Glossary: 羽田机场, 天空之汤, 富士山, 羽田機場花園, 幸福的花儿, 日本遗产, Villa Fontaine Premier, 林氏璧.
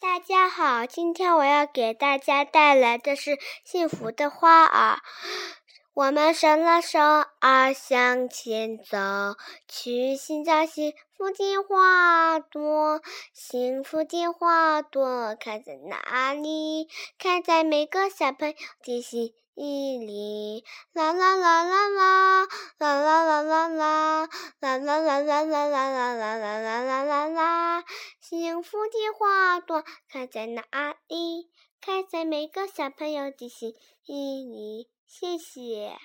大家好，今天我要给大家带来的是幸福的花儿。我们手拉手儿向前走，去寻找幸福的花朵。幸福的花朵开在哪里？开在每个小朋友的心里。啦啦啦啦啦，啦啦啦啦啦，啦啦啦啦啦啦啦啦啦啦啦啦。幸福的花朵开在哪里？开在每个小朋友的心里。谢谢。